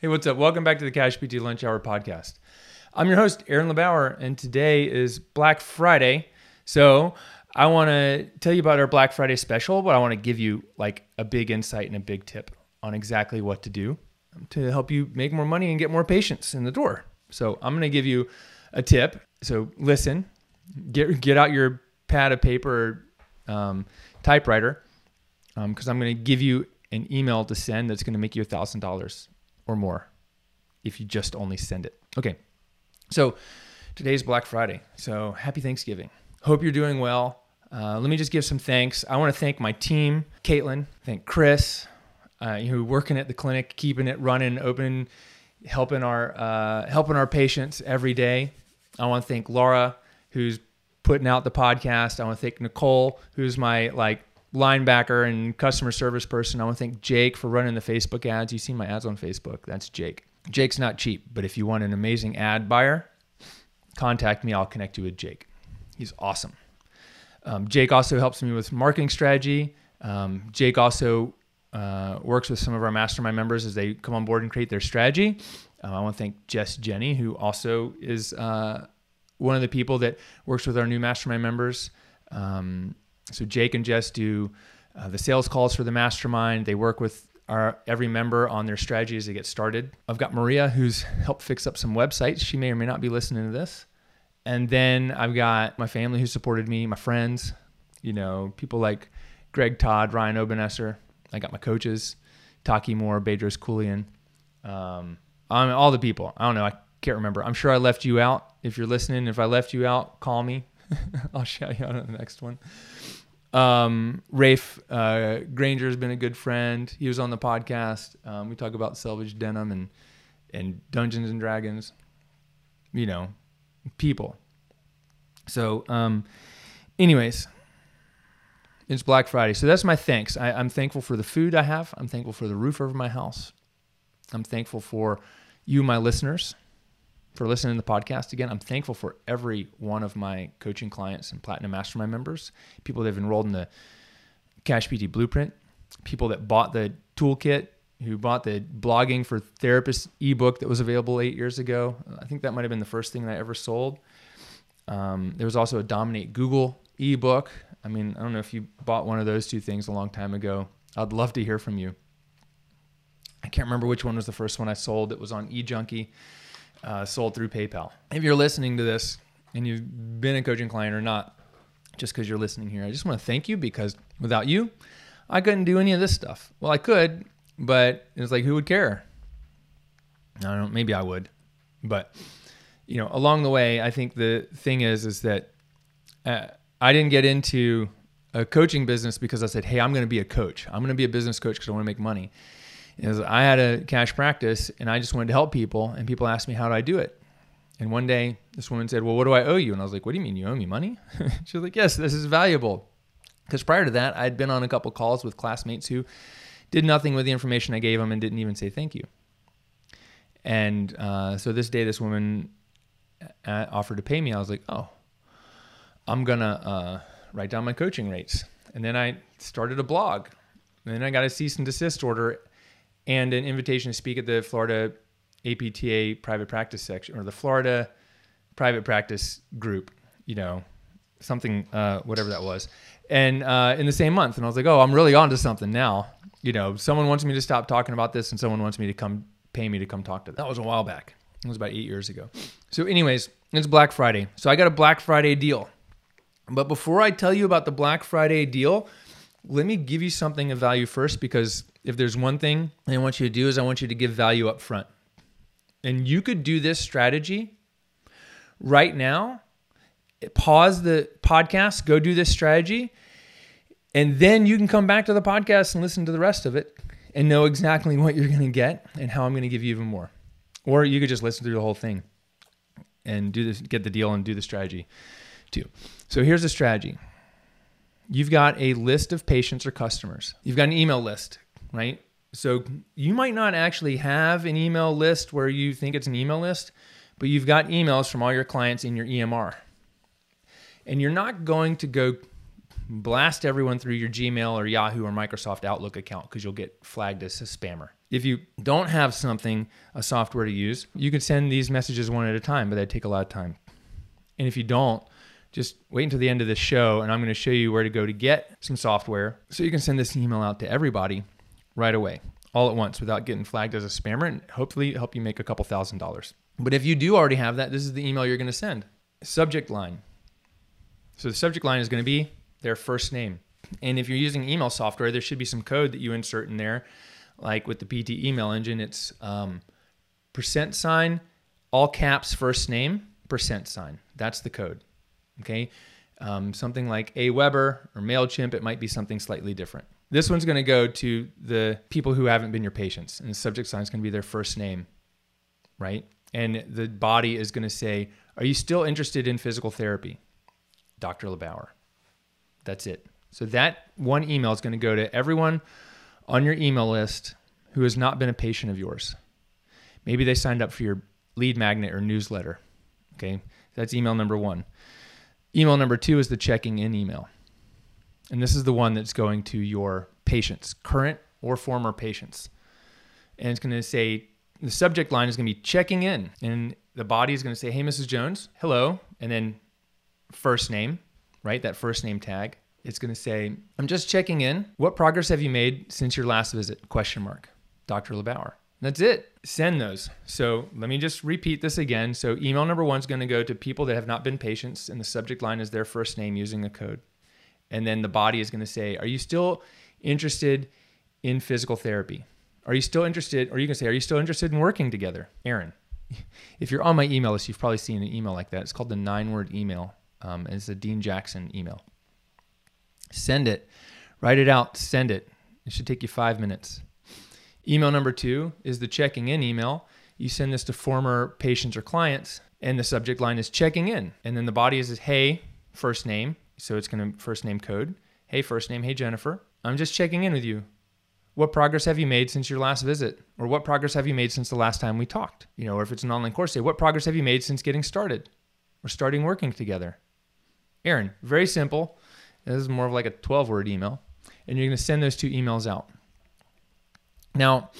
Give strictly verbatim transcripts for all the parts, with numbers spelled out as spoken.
Hey, what's up? Welcome back to the Cash P T Lunch Hour podcast. I'm your host, Aaron LeBauer, and today is Black Friday. So I want to tell you about our Black Friday special, but I want to give you like a big insight and a big tip on exactly what to do to help you make more money and get more patients in the door. So I'm going to give you a tip. So listen, get get out your pad of paper, um, typewriter, um, because I'm going to give you an email to send that's going to make you one thousand dollars. Or more if you just only send it. Okay, so today's Black Friday. So happy Thanksgiving. Hope you're doing well. Uh, let me just give some thanks. I wanna thank my team, Caitlin, thank Chris, uh, who working at the clinic, keeping it running, open, helping our uh, helping our patients every day. I wanna thank Laura, who's putting out the podcast. I wanna thank Nicole, who's my like linebacker and customer service person. I want to thank Jake for running the Facebook ads. You see my ads on Facebook. That's Jake. Jake's not cheap, but if you want an amazing ad buyer, contact me. I'll connect you with Jake. He's awesome. Um, Jake also helps me with marketing strategy. Um, Jake also uh, works with some of our mastermind members as they come on board and create their strategy. Um, I want to thank Jess, Jenny, who also is uh, one of the people that works with our new mastermind members. Um, So Jake and Jess do uh, the sales calls for the mastermind. They work with our every member on their strategy as they get started. I've got Maria, who's helped fix up some websites. She may or may not be listening to this. And then I've got my family who supported me, my friends, you know, people like Greg Todd, Ryan Obenesser. I got my coaches, Taki Moore, Bedros Koulian, um, I'm, all the people. I don't know. I can't remember. I'm sure I left you out. If you're listening, if I left you out, call me. I'll shout you out on the next one. Um, Rafe uh, Granger has been a good friend. He was on the podcast. Um, we talk about Selvage Denim and and Dungeons and Dragons. You know, people. So, um, anyways, it's Black Friday. So that's my thanks. I, I'm thankful for the food I have. I'm thankful for the roof over my house. I'm thankful for you, my listeners, for listening to the podcast again. I'm thankful for every one of my coaching clients and Platinum Mastermind members, people that have enrolled in the Cash P T Blueprint, people that bought the toolkit, who bought the Blogging for Therapists ebook that was available eight years ago. I think that might have been the first thing that I ever sold. Um, there was also a Dominate Google ebook. I mean, I don't know if you bought one of those two things a long time ago. I'd love to hear from you. I can't remember which one was the first one I sold. It was on eJunkie. Uh, sold through PayPal. If you're listening to this and you've been a coaching client or not, just because you're listening here, I just want to thank you, because without you, I couldn't do any of this stuff. Well, I could, but it's like, who would care? I don't know. Maybe I would, but you know, along the way, I think the thing is, is that uh, I didn't get into a coaching business because I said, hey, I'm going to be a coach. I'm going to be a business coach because I want to make money. Is I had a cash practice and I just wanted to help people, and people asked me, how do I do it? And one day this woman said, well, what do I owe you? And I was like, what do you mean you owe me money? She was like, yes, this is valuable. Because prior to that, I'd been on a couple calls with classmates who did nothing with the information I gave them and didn't even say thank you. And uh, so this day, this woman offered to pay me. I was like, oh, I'm going to uh, write down my coaching rates. And then I started a blog. And then I got a cease and desist order and an invitation to speak at the Florida A P T A private practice section, or the Florida private practice group, you know, something, uh, whatever that was. And uh, in the same month, and I was like, oh, I'm really onto something now. You know, someone wants me to stop talking about this, and someone wants me to come pay me to come talk to them. That was a while back. It was about eight years ago. So anyways, it's Black Friday. So I got a Black Friday deal. But before I tell you about the Black Friday deal, let me give you something of value first, because if there's one thing I want you to do, is I want you to give value up front. And you could do this strategy right now. Pause the podcast, go do this strategy, And then you can come back to the podcast and listen to the rest of it and know exactly what you're going to get and how I'm going to give you even more. Or you could just listen through the whole thing and do this, get the deal and do the strategy too. So here's the strategy. You've got a list of patients or customers. You've got an email list, right? So you might not actually have an email list where you think it's an email list, but you've got emails from all your clients in your E M R. And you're not going to go blast everyone through your Gmail or Yahoo or Microsoft Outlook account because you'll get flagged as a spammer. If you don't have something, a software to use, you could send these messages one at a time, but that'd take a lot of time. And if you don't, just wait until the end of this show and I'm going to show you where to go to get some software so you can send this email out to everybody right away, all at once, without getting flagged as a spammer, and hopefully help you make a couple thousand dollars. But if you do already have that, this is the email you're going to send. Subject line. So the subject line is going to be their first name. And if you're using email software, there should be some code that you insert in there. Like with the P T email engine, it's um, percent sign, all caps, first name, percent sign. That's the code, okay? Um, something like A. Weber or MailChimp, it might be something slightly different. This one's gonna go to the people who haven't been your patients, and the subject sign is gonna be their first name, right? And the body is gonna say, are you still interested in physical therapy? Doctor LeBauer. That's it. So that one email is gonna go to everyone on your email list who has not been a patient of yours. Maybe they signed up for your lead magnet or newsletter, okay? That's email number one. Email number two is the checking in email. And this is the one that's going to your patients, current or former patients. And it's gonna say, the subject line is gonna be checking in, and the body is gonna say, hey, Missus Jones, hello, and then first name, right? That first name tag. It's going to say, I'm just checking in. What progress have you made since your last visit? Question mark. Doctor LeBauer. That's it. Send those. So let me just repeat this again. So email number one is going to go to people that have not been patients, and the subject line is their first name using a code. And then the body is going to say, are you still interested in physical therapy? Are you still interested? Or you can say, are you still interested in working together? Aaron. If you're on my email list, you've probably seen an email like that. It's called the nine-word email. Um, and it's a Dean Jackson email. Send it, write it out, send it. It should take you five minutes. Email number two is the checking in email. You send this to former patients or clients, and the subject line is checking in. And then the body is, hey, first name. So it's going to first name code. Hey, first name. Hey, Jennifer. I'm just checking in with you. What progress have you made since your last visit? Or what progress have you made since the last time we talked? You know, or if it's an online course, say, what progress have you made since getting started or starting working together? Aaron, very simple. This is more of like a twelve-word email, and you're going to send those two emails out. Now,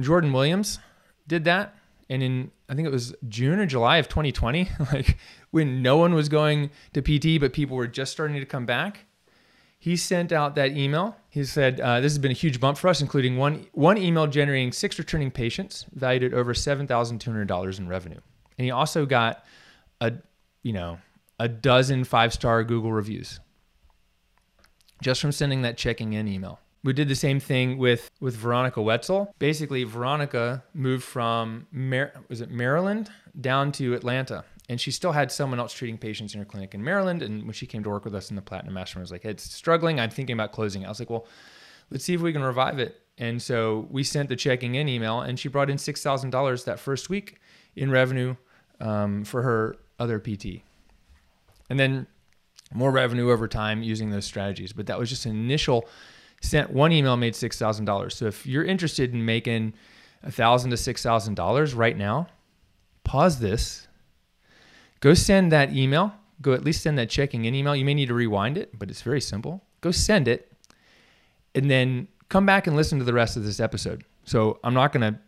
Jordan Williams did that, and in, I think it was June or July of twenty twenty, like when no one was going to P T, but people were just starting to come back, he sent out that email. He said, uh, this has been a huge bump for us, including one, one email generating six returning patients valued at over seven thousand two hundred dollars in revenue. And he also got a, you know, a dozen five-star Google reviews, just from sending that checking in email. We did the same thing with, with Veronica Wetzel. Basically, Veronica moved from Mar- was it Maryland down to Atlanta, and she still had someone else treating patients in her clinic in Maryland. And when she came to work with us in the Platinum Mastermind, I was like, hey, it's struggling. I'm thinking about closing. I was like, well, let's see if we can revive it. And so we sent the checking in email, and she brought in six thousand dollars that first week in revenue um, for her other P T. And then more revenue over time using those strategies. But that was just an initial sent one email, made six thousand dollars. So if you're interested in making one thousand to six thousand dollars right now, pause this, go send that email, go at least send that checking in email. You may need to rewind it, but it's very simple. Go send it and then come back and listen to the rest of this episode. So I'm not going to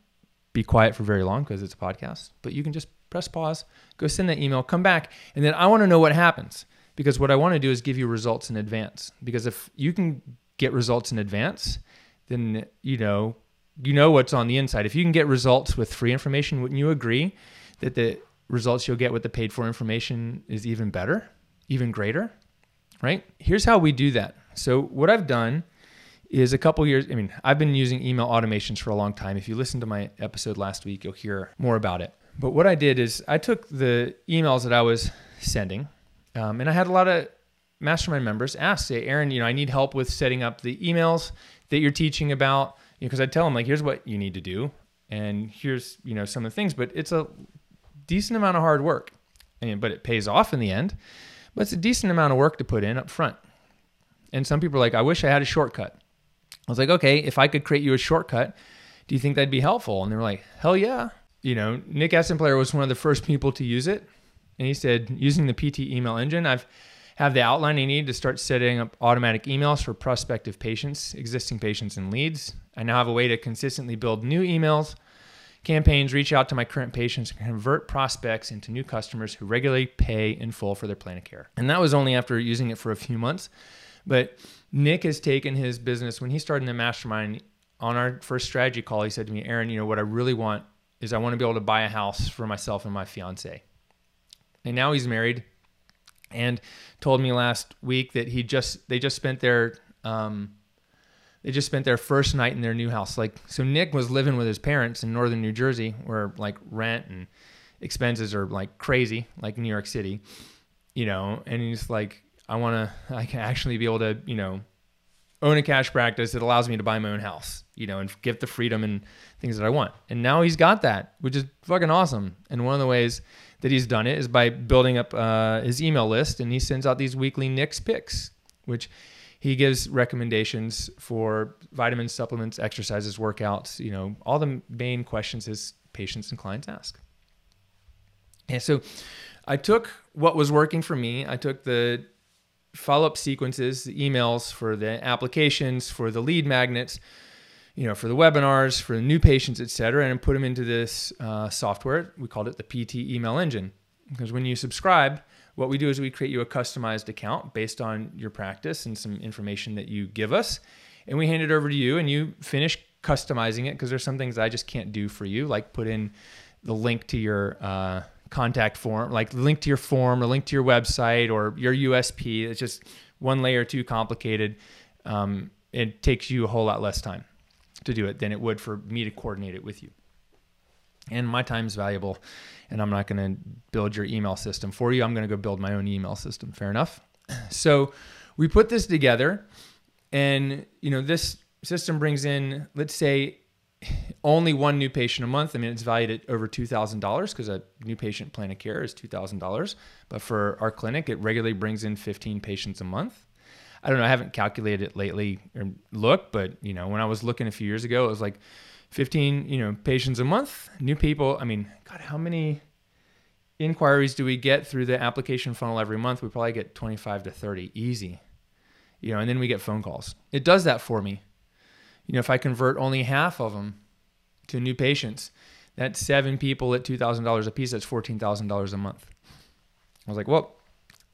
be quiet for very long because it's a podcast, but you can just press pause, go send that email, come back, and then I want to know what happens, because what I want to do is give you results in advance. Because if you can get results in advance, then you know you know what's on the inside. If you can get results with free information, wouldn't you agree that the results you'll get with the paid for information is even better, even greater, right? Here's how we do that. So what I've done is a couple years, I mean, I've been using email automations for a long time. If you listen to my episode last week, you'll hear more about it. But what I did is I took the emails that I was sending, um, and I had a lot of mastermind members ask, say, Aaron, you know, I need help with setting up the emails that you're teaching about, you know, because I tell them, like, here's what you need to do, and here's, you know, some of the things, but it's a decent amount of hard work, I mean, but it pays off in the end, but it's a decent amount of work to put in up front. And some people are like, I wish I had a shortcut. I was like, okay, if I could create you a shortcut, do you think that'd be helpful? And they were like, hell yeah. You know, Nick Essenplayer was one of the first people to use it. And he said, using the P T email engine, I've have the outline I need to start setting up automatic emails for prospective patients, existing patients, and leads. I now have a way to consistently build new emails, campaigns, reach out to my current patients, and convert prospects into new customers who regularly pay in full for their plan of care. And that was only after using it for a few months. But Nick has taken his business. When he started in the mastermind, on our first strategy call, he said to me, Aaron, you know, what I really want is I want to be able to buy a house for myself and my fiance. And now he's married, and told me last week that he just they just spent their um, they just spent their first night in their new house. Like, so Nick was living with his parents in northern New Jersey, where like rent and expenses are like crazy, like New York City, you know. And he's like, I want to, I can actually be able to, you know, own a cash practice that allows me to buy my own house, you know, and get the freedom and things that I want. And now he's got that, which is fucking awesome. And one of the ways that he's done it is by building up uh, his email list, and he sends out these weekly Nick's Picks, which he gives recommendations for vitamins, supplements, exercises, workouts, you know, all the main questions his patients and clients ask. And so I took what was working for me. I took the follow-up sequences, the emails for the applications, for the lead magnets, you know, for the webinars, for the new patients, et cetera, and put them into this uh, software. We called it the P T email engine, because when you subscribe, what we do is we create you a customized account based on your practice and some information that you give us. And we hand it over to you, and you finish customizing it, because there's some things I just can't do for you, like put in the link to your uh, contact form, like link to your form or link to your website or your U S P. It's just one layer too complicated. Um, it takes you a whole lot less time to do it than it would for me to coordinate it with you. And my time's valuable, and I'm not going to build your email system for you. I'm going to go build my own email system. Fair enough. So we put this together, and you know, this system brings in, let's say, only one new patient a month. I mean, it's valued at over two thousand dollars, because a new patient plan of care is two thousand dollars. But for our clinic, it regularly brings in fifteen patients a month. I don't know. I haven't calculated it lately or looked, but you know, when I was looking a few years ago, it was like fifteen, you know, patients a month, new people. I mean, God, how many inquiries do we get through the application funnel every month? We probably get twenty-five to thirty easy, you know, and then we get phone calls. It does that for me. You know, if I convert only half of them to new patients, that's seven people at two thousand dollars a piece. That's fourteen thousand dollars a month. I was like, well,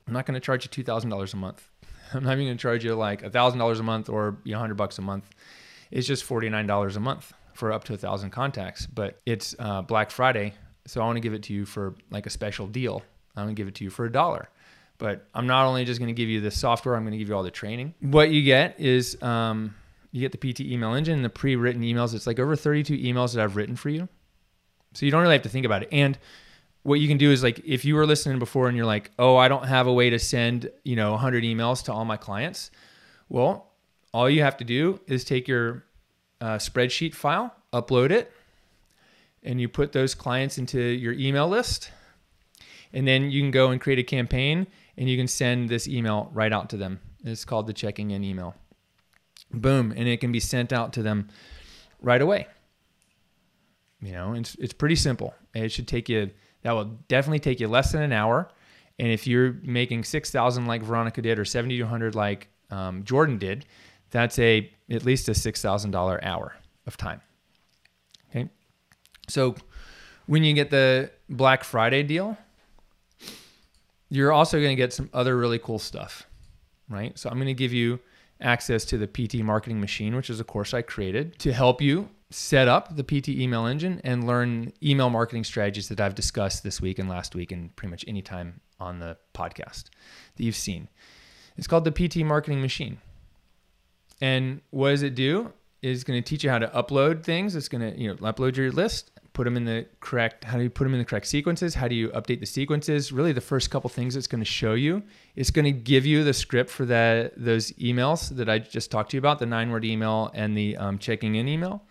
I'm not going to charge you two thousand dollars a month. I'm not even going to charge you like one thousand dollars a month or you know, one hundred bucks a month. It's just forty-nine dollars a month for up to one thousand contacts. But it's uh, Black Friday, so I want to give it to you for like a special deal. I'm going to give it to you for a dollar. But I'm not only just going to give you the software, I'm going to give you all the training. What you get is um, you get the P T email engine and the pre-written emails. It's like over thirty-two emails that I've written for you. So you don't really have to think about it. And what you can do is, like, if you were listening before and you're like, oh, I don't have a way to send, you know, one hundred emails to all my clients. Well, all you have to do is take your uh, spreadsheet file, upload it, and you put those clients into your email list. And then you can go and create a campaign, and you can send this email right out to them. It's called the checking in email. Boom. And it can be sent out to them right away. You know, it's, it's pretty simple. It should take you... That will definitely take you less than an hour. And if you're making six thousand like Veronica did, or seventy-two hundred like um, Jordan did, that's a at least a six thousand dollars hour of time. Okay. So when you get the Black Friday deal, you're also going to get some other really cool stuff, right? So I'm going to give you access to the P T Marketing Machine, which is a course I created to help you set up the P T email engine and learn email marketing strategies that I've discussed this week and last week and pretty much any time on the podcast that you've seen. It's called the P T Marketing Machine. And what does it do? It's going to teach you how to upload things. It's going to, you know, upload your list, put them in the correct, how do you put them in the correct sequences? How do you update the sequences? Really the first couple things it's going to show you, it's going to give you the script for that, those emails that I just talked to you about, the nine word email and the um, checking in email.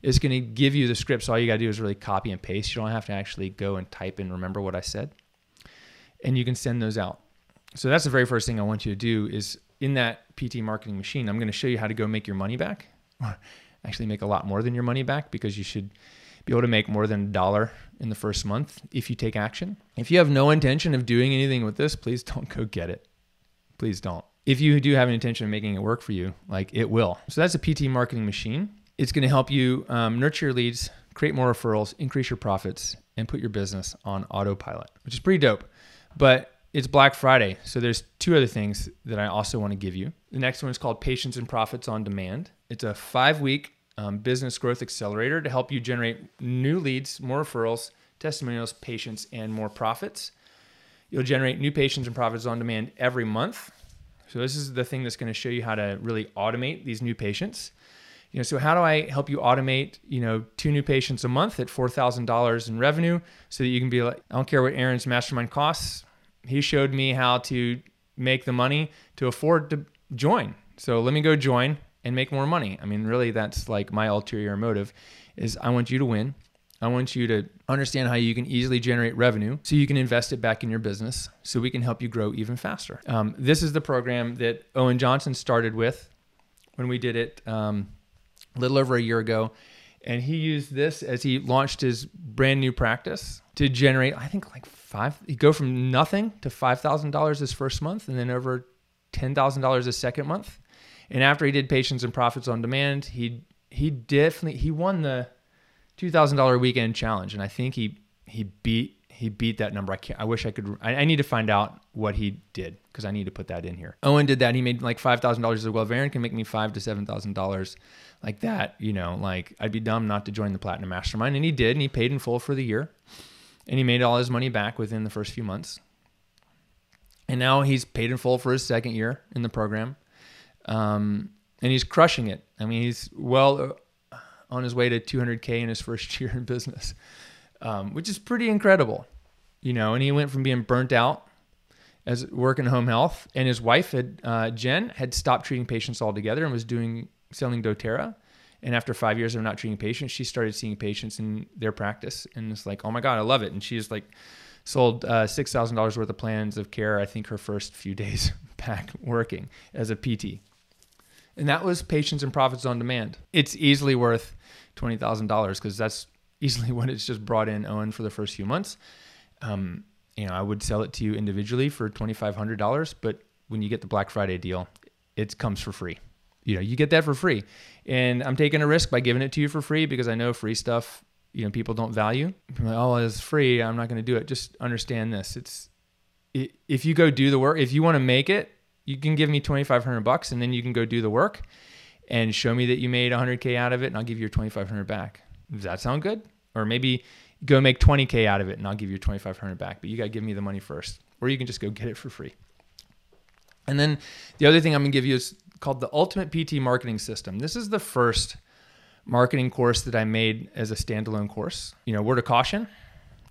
It's going to give you the script. So all you got to do is really copy and paste. You don't have to actually go and type and remember what I said. And you can send those out. So that's the very first thing I want you to do is in that P T Marketing Machine, I'm going to show you how to go make your money back, or actually make a lot more than your money back, because you should be able to make more than a dollar in the first month if you take action. If you have no intention of doing anything with this, please don't go get it. Please don't. If you do have an intention of making it work for you, like it will. So that's a P T Marketing Machine. It's going to help you um, nurture your leads, create more referrals, increase your profits, and put your business on autopilot, which is pretty dope. But it's Black Friday, so there's two other things that I also want to give you. The next one is called Patients and Profits on Demand. It's a five-week um, business growth accelerator to help you generate new leads, more referrals, testimonials, patients, and more profits. You'll generate new patients and profits on demand every month. So this is the thing that's going to show you how to really automate these new patients. You know, so how do I help you automate, you know, two new patients a month at four thousand dollars in revenue so that you can be like, I don't care what Aaron's mastermind costs. He showed me how to make the money to afford to join. So let me go join and make more money. I mean, really, that's like my ulterior motive is I want you to win. I want you to understand how you can easily generate revenue so you can invest it back in your business so we can help you grow even faster. Um, this is the program that Owen Johnson started with when we did it um, a little over a year ago. And he used this as he launched his brand new practice to generate, I think like five, he'd go from nothing to five thousand dollars this first month and then over ten thousand dollars this second month. And after he did Patients and Profits on Demand, he he definitely, he won the two thousand dollars weekend challenge. And I think he he beat he beat that number. I can't, I wish I could, I, I need to find out what he did because I need to put that in here. Owen did that. He made like five thousand dollars as well. If Aaron can make me five thousand to seven thousand dollars like that, you know, like I'd be dumb not to join the Platinum Mastermind. And he did, and he paid in full for the year. And he made all his money back within the first few months. And now he's paid in full for his second year in the program. Um, and he's crushing it. I mean, he's well on his way to two hundred K in his first year in business, um, which is pretty incredible, you know. And he went from being burnt out as working home health, and his wife, had, uh, Jen, had stopped treating patients altogether and was doing selling doTERRA. And after five years of not treating patients, she started seeing patients in their practice. And it's like, oh my God, I love it. And she's like sold uh, six thousand dollars worth of plans of care, I think her first few days back working as a P T. And that was Patients and Profits on Demand. It's easily worth twenty thousand dollars because that's easily what it's just brought in Owen for the first few months. Um, you know, I would sell it to you individually for twenty-five hundred dollars, but when you get the Black Friday deal, it comes for free. You know, you get that for free. And I'm taking a risk by giving it to you for free because I know free stuff, you know, people don't value. I'm like, oh, it's free. I'm not going to do it. Just understand this. It's, it, if you go do the work, if you want to make it, you can give me twenty-five hundred bucks and then you can go do the work and show me that you made one hundred K out of it and I'll give you your twenty-five hundred back. Does that sound good? Or maybe go make twenty K out of it and I'll give you your twenty-five hundred back, but you got to give me the money first, or you can just go get it for free. And then the other thing I'm going to give you is called the Ultimate P T Marketing System. This is the first marketing course that I made as a standalone course. You know, word of caution,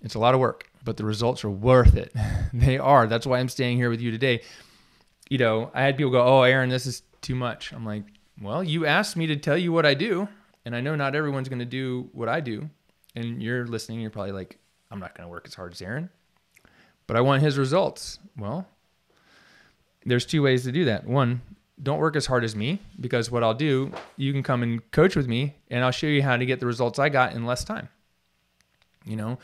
it's a lot of work, but the results are worth it. They are. That's why I'm staying here with you today. You know, I had people go, oh, Aaron, this is too much. I'm like, well, you asked me to tell you what I do, and I know not everyone's going to do what I do. And you're listening, you're probably like, I'm not going to work as hard as Aaron, but I want his results. Well, there's two ways to do that. One, don't work as hard as me, because what I'll do, you can come and coach with me and I'll show you how to get the results I got in less time. You know,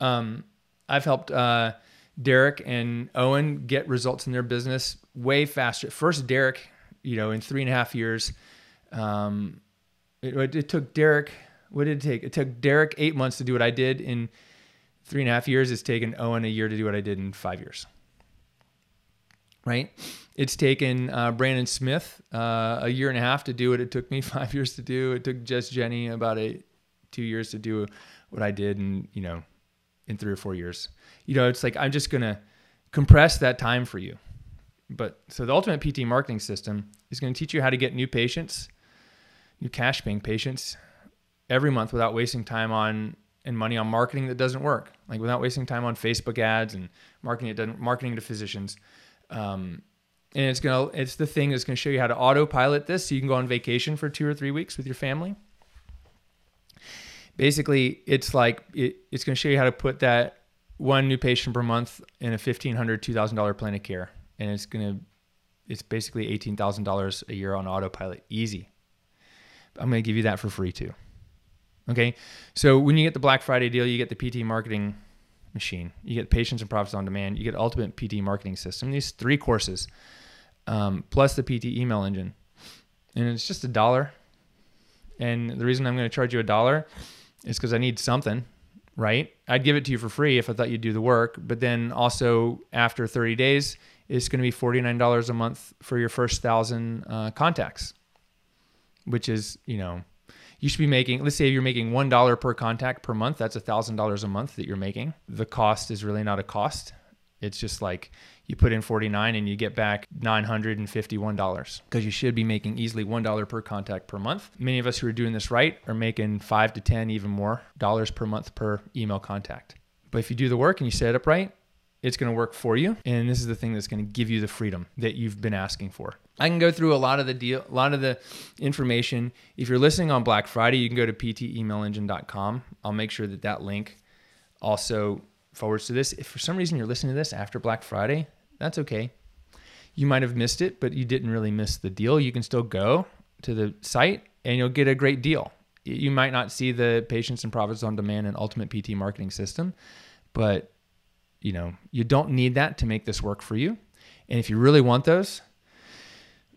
um, I've helped uh, Derek and Owen get results in their business way faster. First, Derek, you know, in three and a half years, um, it, it took Derek, what did it take? It took Derek eight months to do what I did in three and a half years. It's taken Owen a year to do what I did in five years. Right? It's taken uh, Brandon Smith uh, a year and a half to do what it took me five years to do. It took Jess, Jenny about eight, two years to do what I did in, you know, in three or four years. You know, it's like I'm just going to compress that time for you. But so the Ultimate P T Marketing System is going to teach you how to get new patients, new cash paying patients every month without wasting time on and money on marketing that doesn't work, like without wasting time on Facebook ads and marketing it doesn't marketing to physicians. Um, and it's gonna it's the thing that's gonna show you how to autopilot this, so you can go on vacation for two or three weeks with your family. Basically, it's like it, it's gonna show you how to put that one new patient per month in a fifteen hundred dollars, two thousand dollars plan of care. And it's going to, it's basically eighteen thousand dollars a year on autopilot. Easy. I'm going to give you that for free too. Okay. So when you get the Black Friday deal, you get the P T Marketing Machine, you get Patients and Profits on Demand, you get Ultimate P T Marketing System, these three courses, um, plus the P T Email Engine. And it's just a dollar. And the reason I'm going to charge you a dollar is because I need something. Right? I'd give it to you for free if I thought you'd do the work, but then also after thirty days, it's going to be forty-nine dollars a month for your first thousand uh, contacts, which is, you know, you should be making, let's say you're making one dollar per contact per month. That's one thousand dollars a month that you're making. The cost is really not a cost. It's just like you put in forty-nine and you get back nine hundred fifty-one dollars, because you should be making easily one dollar per contact per month. Many of us who are doing this right are making five to ten, even more dollars per month per email contact. But if you do the work and you set it up right, it's going to work for you. And this is the thing that's going to give you the freedom that you've been asking for. I can go through a lot of the deal, a lot of the information. If you're listening on Black Friday, you can go to p t email engine dot com. I'll make sure that that link also forwards to this. If for some reason you're listening to this after Black Friday, that's okay. You might have missed it, but you didn't really miss the deal. You can still go to the site and you'll get a great deal. You might not see the Patients and Profits on Demand and Ultimate P T Marketing System, but you know, you don't need that to make this work for you. And if you really want those,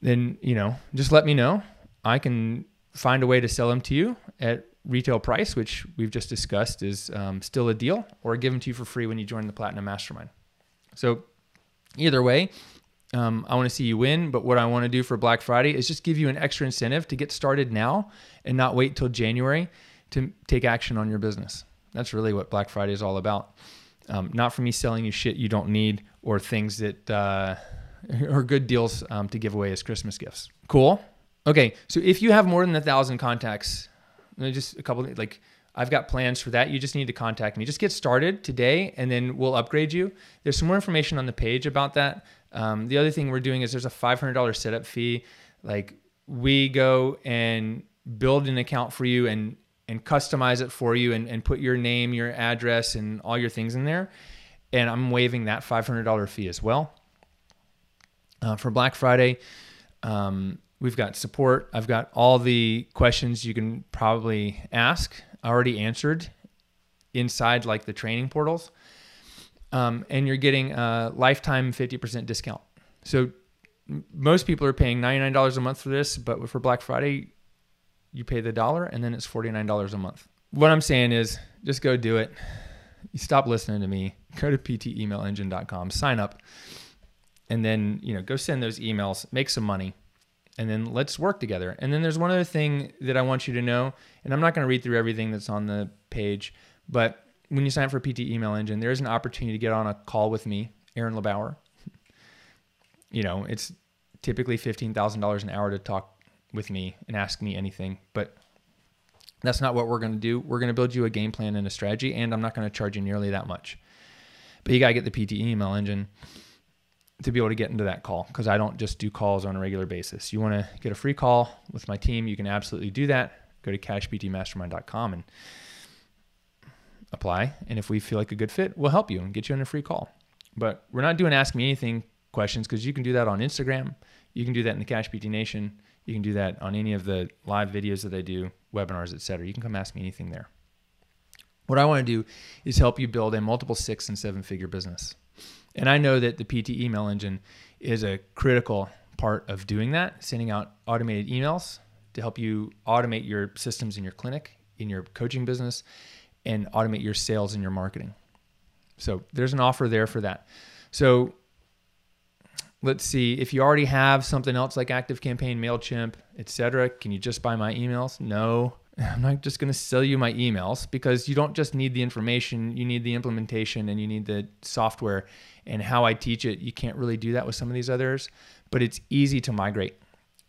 then, you know, just let me know. I can find a way to sell them to you at retail price, which we've just discussed is um, still a deal, or give them to you for free when you join the Platinum Mastermind. So either way, um, I want to see you win, but what I want to do for Black Friday is just give you an extra incentive to get started now and not wait till January to take action on your business. That's really what Black Friday is all about. Um, not for me selling you shit you don't need, or things that uh, are good deals um, to give away as Christmas gifts. Cool. Okay. So if you have more than a thousand contacts, just a couple, like I've got plans for that. You just need to contact me. Just get started today and then we'll upgrade you. There's some more information on the page about that. Um, the other thing we're doing is there's a five hundred dollars setup fee. Like we go and build an account for you and, and customize it for you and, and put your name, your address and all your things in there. And I'm waiving that five hundred dollars fee as well. Uh, for Black Friday, um, we've got support. I've got all the questions you can probably ask already answered inside like the training portals. Um, and you're getting a lifetime fifty percent discount. So m- most people are paying ninety-nine dollars a month for this, but for Black Friday, you pay the dollar and then it's forty-nine dollars a month. What I'm saying is just go do it. You stop listening to me. Go to p t email engine dot com, sign up, and then, you know, go send those emails, make some money. And then let's work together. And then there's one other thing that I want you to know, and I'm not going to read through everything that's on the page, but when you sign up for P T Email Engine, there is an opportunity to get on a call with me, Aaron LeBauer. You know, it's typically fifteen thousand dollars an hour to talk with me and ask me anything, but that's not what we're going to do. We're going to build you a game plan and a strategy, and I'm not going to charge you nearly that much. But you got to get the P T Email Engine to be able to get into that call, because I don't just do calls on a regular basis. You want to get a free call with my team, you can absolutely do that. Go to cash p t mastermind dot com and apply. And if we feel like a good fit, we'll help you and get you in a free call. But we're not doing Ask Me Anything questions, because you can do that on Instagram. You can do that in the Cash P T Nation. You can do that on any of the live videos that I do, webinars, et cetera. You can come ask me anything there. What I want to do is help you build a multiple six and seven figure business. And I know that the P T Email Engine is a critical part of doing that, sending out automated emails to help you automate your systems in your clinic, in your coaching business, and automate your sales and your marketing. So there's an offer there for that. So let's see, if you already have something else like ActiveCampaign, MailChimp, et cetera, can you just buy my emails? No. I'm not just going to sell you my emails, because you don't just need the information, you need the implementation and you need the software, and how I teach it. You can't really do that with some of these others, but it's easy to migrate.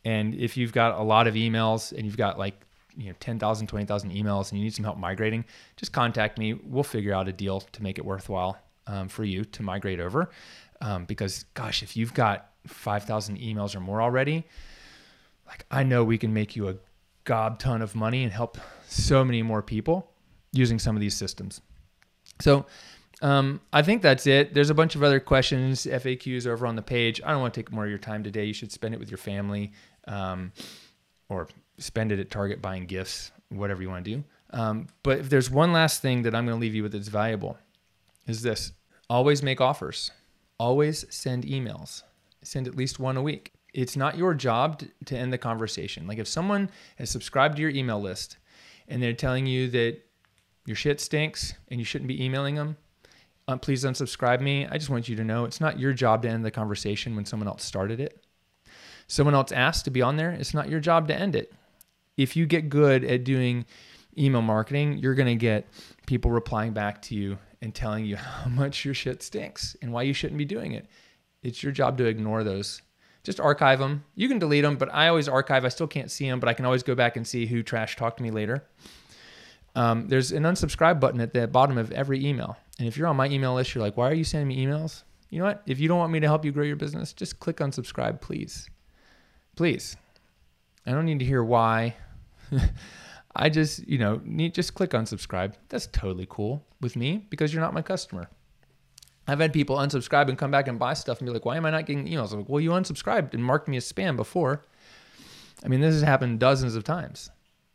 And if you've got a lot of emails and you've got like you know, ten thousand, twenty thousand emails and you need some help migrating, just contact me. We'll figure out a deal to make it worthwhile um, for you to migrate over. Um, because gosh, if you've got five thousand emails or more already, like I know we can make you a gob ton of money and help so many more people using some of these systems. So um, I think that's it. There's a bunch of other questions, F A Qs over on the page. I don't want to take more of your time today. You should spend it with your family um, or spend it at Target buying gifts, whatever you want to do. Um, but if there's one last thing that I'm going to leave you with that's valuable, is this: always make offers. Always send emails. Send at least one a week. It's not your job to end the conversation. Like if someone has subscribed to your email list and they're telling you that your shit stinks and you shouldn't be emailing them, um, please unsubscribe me. I just want you to know it's not your job to end the conversation when someone else started it. Someone else asked to be on there. It's not your job to end it. If you get good at doing email marketing, you're going to get people replying back to you and telling you how much your shit stinks and why you shouldn't be doing it. It's your job to ignore those. Just archive them. You can delete them, but I always archive. I still can't see them, but I can always go back and see who trash talked to me later. Um, there's an unsubscribe button at the bottom of every email. And if you're on my email list, you're like, why are you sending me emails? You know what? If you don't want me to help you grow your business, just click unsubscribe, please. Please. I don't need to hear why. I just, you know, need, just click unsubscribe. That's totally cool with me because you're not my customer. I've had people unsubscribe and come back and buy stuff and be like, why am I not getting emails? I'm like, well, you unsubscribed and marked me as spam before. I mean, this has happened dozens of times,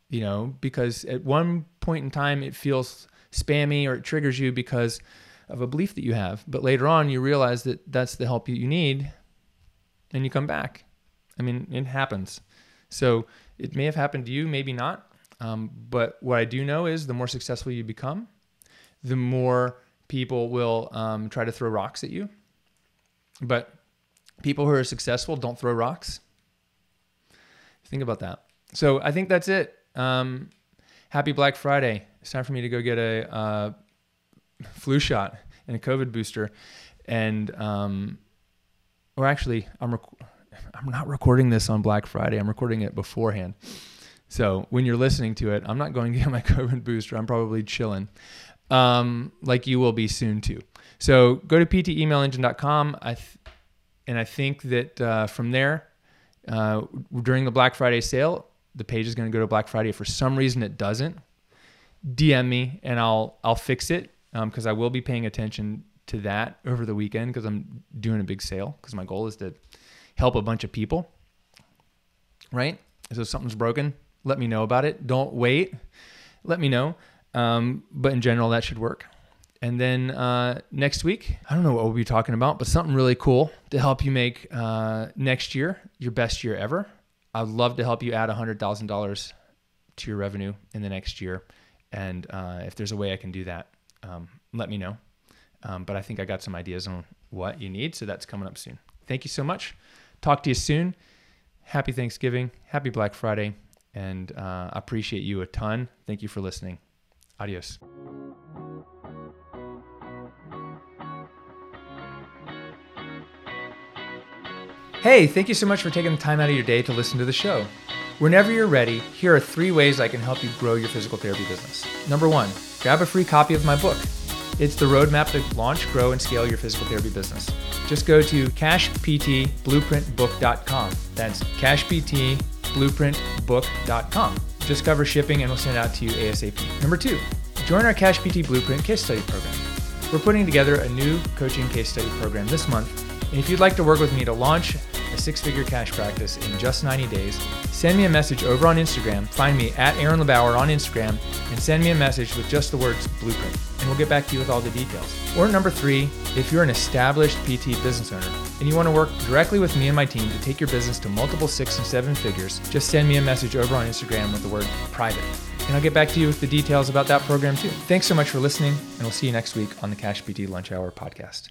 you know, because at one point in time it feels spammy or it triggers you because of a belief that you have. But later on you realize that that's the help that you need and you come back. I mean, it happens. So it may have happened to you, maybe not. Um, but what I do know is the more successful you become, the more people will um, try to throw rocks at you. But people who are successful don't throw rocks. Think about that. So I think that's it. Um, happy Black Friday. It's time for me to go get a uh, flu shot and a COVID booster. And, um, or actually, I'm rec- I'm not recording this on Black Friday. I'm recording it beforehand. So when you're listening to it, I'm not going to get my COVID booster. I'm probably chilling. Um, like you will be soon too. So go to p t email engine dot com. I th- and I think that uh, from there, uh, during the Black Friday sale, the page is going to go to Black Friday. If for some reason it doesn't, D M me and I'll I'll fix it because um, I will be paying attention to that over the weekend because I'm doing a big sale because my goal is to help a bunch of people. Right? So if something's broken, let me know about it. Don't wait. Let me know. Um, but in general, that should work. And then uh, next week, I don't know what we'll be talking about, but something really cool to help you make uh, next year your best year ever. I'd love to help you add one hundred thousand dollars to your revenue in the next year. And uh, if there's a way I can do that, um, let me know. Um, but I think I got some ideas on what you need. So that's coming up soon. Thank you so much. Talk to you soon. Happy Thanksgiving. Happy Black Friday. And uh, I appreciate you a ton. Thank you for listening. Adios. Hey, thank you so much for taking the time out of your day to listen to the show. Whenever you're ready, here are three ways I can help you grow your physical therapy business. Number one, grab a free copy of my book. It's the roadmap to launch, grow, and scale your physical therapy business. Just go to cash p t blueprint book dot com. That's cash p t blueprint book dot com. Just cover shipping and we'll send it out to you ASAP. Number two, join our Cash P T Blueprint case study program. We're putting together a new coaching case study program this month. And if you'd like to work with me to launch a six-figure cash practice in just ninety days, send me a message over on Instagram. Find me at Aaron LeBauer on Instagram and send me a message with just the words blueprint. And we'll get back to you with all the details. Or number three, if you're an established P T business owner and you want to work directly with me and my team to take your business to multiple six and seven figures, just send me a message over on Instagram with the word private. And I'll get back to you with the details about that program too. Thanks so much for listening, and we'll see you next week on the Cash P T Lunch Hour podcast.